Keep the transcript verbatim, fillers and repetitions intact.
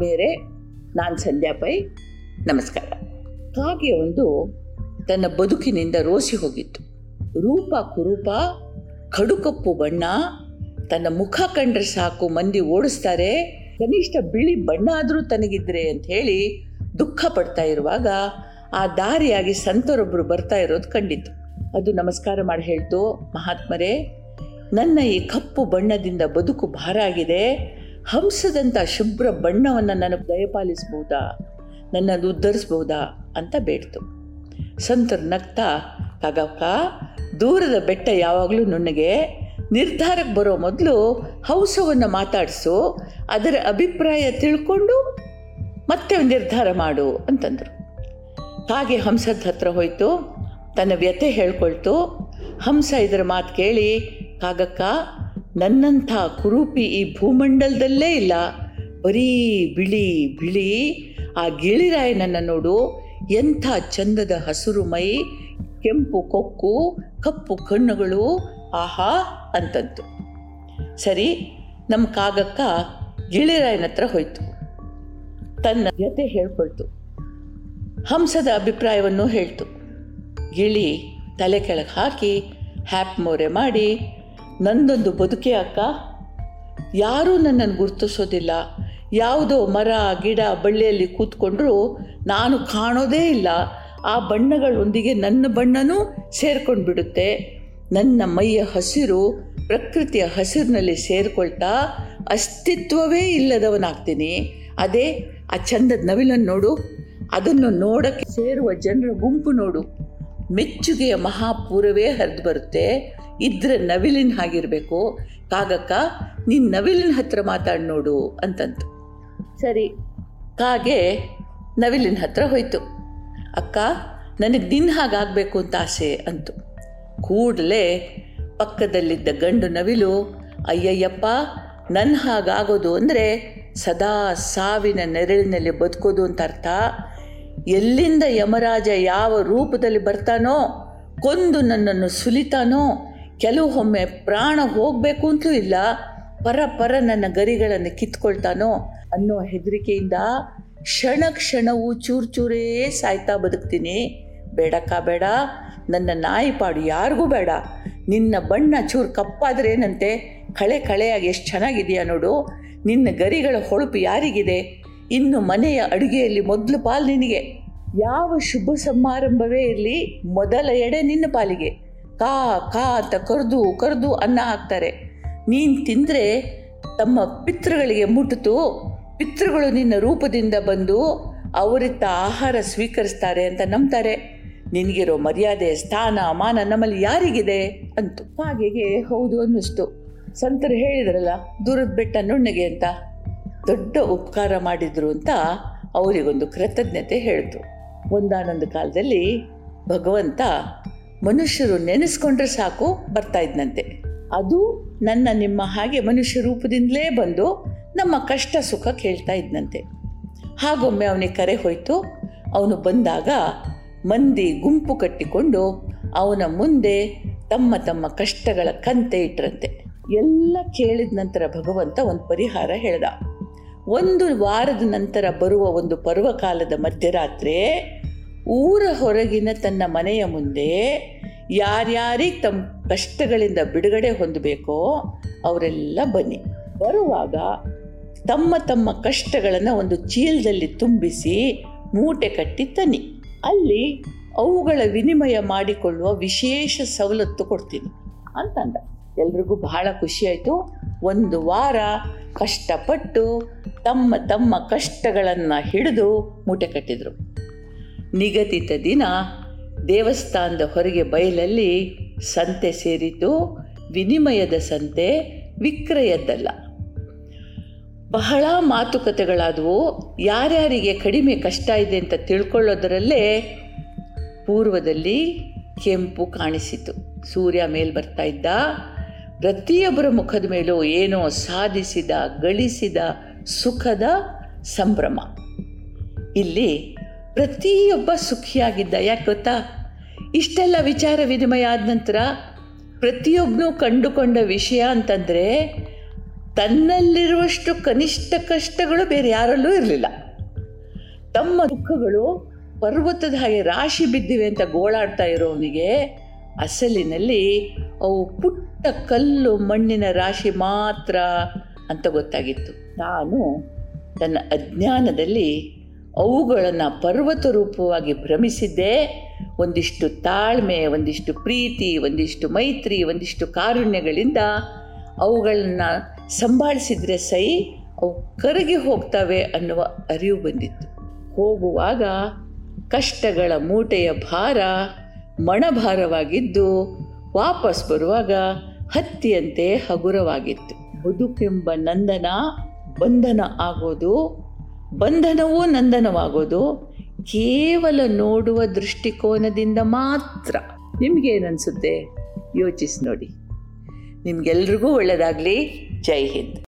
ಆತ್ಮೀಯರೇ, ನಾನು ಸಂಧ್ಯಾ ಪೈ, ನಮಸ್ಕಾರ. ಹಾಗೆ ಒಂದು ತನ್ನ ಬದುಕಿನಿಂದ ರೋಸಿ ಹೋಗಿತ್ತು. ರೂಪ ಕುರೂಪ, ಕಡುಕಪ್ಪು ಬಣ್ಣ, ತನ್ನ ಮುಖ ಕಂಡ್ರೆ ಸಾಕು ಮಂದಿ ಓಡಿಸ್ತಾರೆ, ಕನಿಷ್ಠ ಬಿಳಿ ಬಣ್ಣ ಆದರೂ ತನಗಿದ್ರೆ ಅಂತ ಹೇಳಿ ದುಃಖ ಪಡ್ತಾ ಇರುವಾಗ ಆ ದಾರಿಯಾಗಿ ಸಂತರೊಬ್ಬರು ಬರ್ತಾ ಇರೋದು ಕಂಡಿತು. ಅದು ನಮಸ್ಕಾರ ಮಾಡಿ ಹೇಳ್ತು, ಮಹಾತ್ಮರೇ, ನನ್ನ ಈ ಕಪ್ಪು ಬಣ್ಣದಿಂದ ಬದುಕು ಭಾರ ಆಗಿದೆ, ಹಂಸದಂಥ ಶುಭ್ರ ಬಣ್ಣವನ್ನು ನನಗೆ ದಯಪಾಲಿಸ್ಬೋದಾ, ನನ್ನನ್ನು ಉದ್ಧರಿಸ್ಬೋದಾ ಅಂತ ಬೇಡ್ತು. ಸಂತರು ನಗ್ತಾ, ಕಾಗಪ್ಪ, ದೂರದ ಬೆಟ್ಟ ಯಾವಾಗಲೂ ನುಣ್ಣಗೆ, ನಿರ್ಧಾರಕ್ಕೆ ಬರೋ ಮೊದಲು ಹಂಸವನ್ನು ಮಾತಾಡಿಸು, ಅದರ ಅಭಿಪ್ರಾಯ ತಿಳ್ಕೊಂಡು ಮತ್ತೆ ನಿರ್ಧಾರ ಮಾಡು ಅಂತಂದರು. ಕಾಗೆ ಹಂಸದ ಹತ್ರ ಹೋಯಿತು, ತನ್ನ ವ್ಯಥೆ ಹೇಳ್ಕೊಳ್ತು. ಹಂಸ ಇದರ ಮಾತು ಕೇಳಿ, ಕಾಗಕ್ಕ, ನನ್ನಂಥ ಕುರೂಪಿ ಈ ಭೂಮಂಡಲದಲ್ಲೇ ಇಲ್ಲ, ಬರೀ ಬಿಳಿ ಬಿಳಿ, ಆ ಗಿಳಿರಾಯನನ್ನು ನೋಡು, ಎಂಥ ಚಂದದ ಹಸಿರು ಮೈ, ಕೆಂಪು ಕೊಕ್ಕು, ಕಪ್ಪು ಕಣ್ಣುಗಳು, ಆಹಾ ಅಂತಂತು. ಸರಿ, ನಮ್ಮ ಕಾಗಕ್ಕ ಗಿಳಿರಾಯನ ಹತ್ರ ಹೋಯಿತು, ತನ್ನ ಜೊತೆ ಹೇಳ್ಕೊಳ್ತು, ಹಂಸದ ಅಭಿಪ್ರಾಯವನ್ನು ಹೇಳ್ತು. ಗಿಳಿ ತಲೆ ಕೆಳಗೆ ಹಾಕಿ ಹ್ಯಾಪ್ ಮೋರೆ ಮಾಡಿ, ನಂದೊಂದು ಬದುಕೆ ಅಕ್ಕ, ಯಾರೂ ನನ್ನನ್ನು ಗುರ್ತಿಸೋದಿಲ್ಲ, ಯಾವುದೋ ಮರ ಗಿಡ ಬಳ್ಳಿಯಲ್ಲಿ ಕೂತ್ಕೊಂಡ್ರೂ ನಾನು ಕಾಣೋದೇ ಇಲ್ಲ, ಆ ಬಣ್ಣಗಳೊಂದಿಗೆ ನನ್ನ ಬಣ್ಣನೂ ಸೇರ್ಕೊಂಡು ಬಿಡುತ್ತೆ, ನನ್ನ ಮೈಯ ಹಸಿರು ಪ್ರಕೃತಿಯ ಹಸಿರಿನಲ್ಲಿ ಸೇರಿಕೊಳ್ತಾ ಅಸ್ತಿತ್ವವೇ ಇಲ್ಲದವನಾಗ್ತೀನಿ. ಅದೇ ಆ ಚಂದದ ನವಿಲನ್ನು ನೋಡು, ಅದನ್ನು ನೋಡಕ್ಕೆ ಸೇರುವ ಜನರ ಗುಂಪು ನೋಡು, ಮೆಚ್ಚುಗೆಯ ಮಹಾಪೂರವೇ ಹರಿದು ಬರುತ್ತೆ, ಇದ್ರೆ ನವಿಲಿನ ಹಾಗಿರಬೇಕು, ಕಾಗಕ್ಕ ನೀನು ನವಿಲಿನ ಹತ್ರ ಮಾತಾಡಿ ನೋಡು ಅಂತಂತು. ಸರಿ, ಕಾಗೆ ನವಿಲಿನ ಹತ್ರ ಹೋಯಿತು. ಅಕ್ಕ, ನನಗೆ ನಿನ್ನ ಹಾಗಾಗಬೇಕು ಅಂತ ಆಸೆ ಅಂತು. ಕೂಡಲೇ ಪಕ್ಕದಲ್ಲಿದ್ದ ಗಂಡು ನವಿಲು, ಅಯ್ಯಯ್ಯಪ್ಪ, ನನ್ನ ಹಾಗಾಗೋದು ಅಂದರೆ ಸದಾ ಸಾವಿನ ನೆರಳಿನಲ್ಲಿ ಬದುಕೋದು ಅಂತ ಅರ್ಥ, ಎಲ್ಲಿಂದ ಯಮರಾಜ ಯಾವ ರೂಪದಲ್ಲಿ ಬರ್ತಾನೋ, ಕೊಂದು ನನ್ನನ್ನು ಸುಲಿತಾನೋ, ಕೆಲವೊಮ್ಮೆ ಪ್ರಾಣ ಹೋಗಬೇಕು ಅಂತಲೂ ಇಲ್ಲ, ಪರ ಪರ ನನ್ನ ಗರಿಗಳನ್ನು ಕಿತ್ಕೊಳ್ತಾನೋ ಅನ್ನೋ ಹೆದರಿಕೆಯಿಂದ ಕ್ಷಣ ಕ್ಷಣವೂ ಚೂರು ಚೂರೇ ಸಾಯ್ತಾ ಬದುಕ್ತೀನಿ, ಬೇಡಕ್ಕ ಬೇಡ, ನನ್ನ ನಾಯಿ ಪಾಡು ಯಾರಿಗೂ ಬೇಡ, ನಿನ್ನ ಬಣ್ಣ ಚೂರು ಕಪ್ಪಾದ್ರೇನಂತೆ, ಕಳೆ ಕಳೆಯಾಗಿ ಎಷ್ಟು ಚೆನ್ನಾಗಿದೆಯಾ ನೋಡು, ನಿನ್ನ ಗರಿಗಳ ಹೊಳಪು ಯಾರಿಗಿದೆ, ಇನ್ನು ಮನೆಯ ಅಡುಗೆಯಲ್ಲಿ ಮೊದಲು ಪಾಲು ನಿನಗೆ, ಯಾವ ಶುಭ ಸಮಾರಂಭವೇ ಇರಲಿ ಮೊದಲ ಎಡೆ ನಿನ್ನ ಪಾಲಿಗೆ, ಕಾ ಕಾ ಅಂತ ಕರೆದು ಕರೆದು ಅನ್ನ ಹಾಕ್ತಾರೆ, ನೀನು ತಿಂದರೆ ತಮ್ಮ ಪಿತೃಗಳಿಗೆ ಮುಟ್ಟಿತು, ಪಿತೃಗಳು ನಿನ್ನ ರೂಪದಿಂದ ಬಂದು ಅವರಿತ್ತ ಆಹಾರ ಸ್ವೀಕರಿಸ್ತಾರೆ ಅಂತ ನಂಬ್ತಾರೆ, ನಿನಗಿರೋ ಮರ್ಯಾದೆ ಸ್ಥಾನ ಮಾನ ನಮ್ಮಲ್ಲಿ ಯಾರಿಗಿದೆ ಅಂತು. ಕಾಗೆಗೆ ಹೌದು ಅನ್ನಿಸ್ತು, ಸಂತರು ಹೇಳಿದ್ರಲ್ಲ ದೂರದ ಬೆಟ್ಟ ನುಣ್ಣಗೆ ಅಂತ, ದೊಡ್ಡ ಉಪಕಾರ ಮಾಡಿದ್ರು ಅಂತ ಅವರಿಗೊಂದು ಕೃತಜ್ಞತೆ ಹೇಳಿದ್ರು. ಒಂದಾನೊಂದು ಕಾಲದಲ್ಲಿ ಭಗವಂತ ಮನುಷ್ಯರು ನೆನೆಸ್ಕೊಂಡ್ರೆ ಸಾಕು ಬರ್ತಾ ಇದ್ನಂತೆ, ಅದು ನನ್ನ ನಿಮ್ಮ ಹಾಗೆ ಮನುಷ್ಯ ರೂಪದಿಂದಲೇ ಬಂದು ನಮ್ಮ ಕಷ್ಟ ಸುಖ ಕೇಳ್ತಾ ಇದ್ನಂತೆ. ಹಾಗೊಮ್ಮೆ ಅವನಿಗೆ ಕರೆ ಹೋಯಿತು. ಅವನು ಬಂದಾಗ ಮಂದಿ ಗುಂಪು ಕಟ್ಟಿಕೊಂಡು ಅವನ ಮುಂದೆ ತಮ್ಮ ತಮ್ಮ ಕಷ್ಟಗಳ ಕಂತೆ ಇಟ್ರಂತೆ. ಎಲ್ಲ ಕೇಳಿದ ನಂತರ ಭಗವಂತ ಒಂದು ಪರಿಹಾರ ಹೇಳ್ದ. ಒಂದು ವಾರದ ನಂತರ ಬರುವ ಒಂದು ಪರ್ವಕಾಲದ ಮಧ್ಯರಾತ್ರಿ ಊರ ಹೊರಗಿನ ತನ್ನ ಮನೆಯ ಮುಂದೆ ಯಾರ್ಯಾರಿಗೆ ತಮ್ಮ ಕಷ್ಟಗಳಿಂದ ಬಿಡುಗಡೆ ಹೊಂದಬೇಕೋ ಅವರೆಲ್ಲ ಬನ್ನಿ. ಬರುವಾಗ ತಮ್ಮ ತಮ್ಮ ಕಷ್ಟಗಳನ್ನು ಒಂದು ಚೀಲದಲ್ಲಿ ತುಂಬಿಸಿ ಮೂಟೆ ಕಟ್ಟಿ ತನ್ನಿ, ಅಲ್ಲಿ ಅವುಗಳ ವಿನಿಮಯ ಮಾಡಿಕೊಳ್ಳುವ ವಿಶೇಷ ಸವಲತ್ತು ಕೊಡ್ತೀನಿ ಅಂತಂದ. ಎಲ್ರಿಗೂ ಬಹಳ ಖುಷಿಯಾಯಿತು. ಒಂದು ವಾರ ಕಷ್ಟಪಟ್ಟು ತಮ್ಮ ತಮ್ಮ ಕಷ್ಟಗಳನ್ನು ಹಿಡಿದು ಮೂಟೆ ಕಟ್ಟಿದರು. ನಿಗದಿತ ದಿನ ದೇವಸ್ಥಾನದ ಹೊರಗೆ ಬಯಲಲ್ಲಿ ಸಂತೆ ಸೇರಿತು. ವಿನಿಮಯದ ಸಂತೆ, ವಿಕ್ರಯದ್ದಲ್ಲ. ಬಹಳ ಮಾತುಕತೆಗಳಾದವು. ಯಾರ್ಯಾರಿಗೆ ಕಡಿಮೆ ಕಷ್ಟ ಇದೆ ಅಂತ ತಿಳ್ಕೊಳ್ಳೋದರಲ್ಲೇ ಪೂರ್ವದಲ್ಲಿ ಕೆಂಪು ಕಾಣಿಸಿತು. ಸೂರ್ಯ ಮೇಲೆ ಬರ್ತಾ ಇದ್ದ. ಪ್ರತಿಯೊಬ್ಬರ ಮುಖದ ಮೇಲೂ ಏನೋ ಸಾಧಿಸಿದ ಗಳಿಸಿದ ಸುಖದ ಸಂಭ್ರಮ. ಇಲ್ಲಿ ಪ್ರತಿಯೊಬ್ಬ ಸುಖಿಯಾಗಿದ್ದ. ಯಾಕೆ ಗೊತ್ತಾ? ಇಷ್ಟೆಲ್ಲ ವಿಚಾರ ವಿನಿಮಯ ಆದ ನಂತರ ಪ್ರತಿಯೊಬ್ಬನೂ ಕಂಡುಕೊಂಡ ವಿಷಯ ಅಂತಂದರೆ ತನ್ನಲ್ಲಿರುವಷ್ಟು ಕನಿಷ್ಠ ಕಷ್ಟಗಳು ಬೇರೆ ಯಾರಲ್ಲೂ ಇರಲಿಲ್ಲ. ತಮ್ಮ ದುಃಖಗಳು ಪರ್ವತದ ಹಾಗೆ ರಾಶಿ ಬಿದ್ದಿವೆ ಅಂತ ಗೋಳಾಡ್ತಾ ಇರೋವನಿಗೆ ಅಸಲಿನಲ್ಲಿ ಅವು ಪುಟ್ಟ ಕಲ್ಲು ಮಣ್ಣಿನ ರಾಶಿ ಮಾತ್ರ ಅಂತ ಗೊತ್ತಾಗಿತ್ತು. ತಾನು ತನ್ನ ಅಜ್ಞಾನದಲ್ಲಿ ಅವುಗಳನ್ನು ಪರ್ವತ ರೂಪವಾಗಿ ಭ್ರಮಿಸಿದ್ದೇ ಒಂದಿಷ್ಟು ತಾಳ್ಮೆ, ಒಂದಿಷ್ಟು ಪ್ರೀತಿ, ಒಂದಿಷ್ಟು ಮೈತ್ರಿ, ಒಂದಿಷ್ಟು ಕಾರುಣ್ಯಗಳಿಂದ ಅವುಗಳನ್ನು ಸಂಭಾಳಿಸಿದರೆ ಸೈ ಅವು ಕರಗಿ ಹೋಗ್ತವೆ ಅನ್ನುವ ಅರಿವು ಬಂದಿತ್ತು. ಹೋಗುವಾಗ ಕಷ್ಟಗಳ ಮೂಟೆಯ ಭಾರ ಮಣಭಾರವಾಗಿದ್ದು ವಾಪಸ್ ಬರುವಾಗ ಹತ್ತಿಯಂತೆ ಹಗುರವಾಗಿತ್ತು. ಬದುಕೆಂಬ ನಂದನ ಬಂಧನ ಆಗೋದು, ಬಂಧನವೂ ನಂದನವಾಗೋದು ಕೇವಲ ನೋಡುವ ದೃಷ್ಟಿಕೋನದಿಂದ ಮಾತ್ರ. ನಿಮಗೇನನ್ಸುತ್ತೆ? ಯೋಚಿಸಿ ನೋಡಿ. ನಿಮಗೆಲ್ರಿಗೂ ಒಳ್ಳೆಯದಾಗಲಿ. ಜೈ ಹಿಂದ್.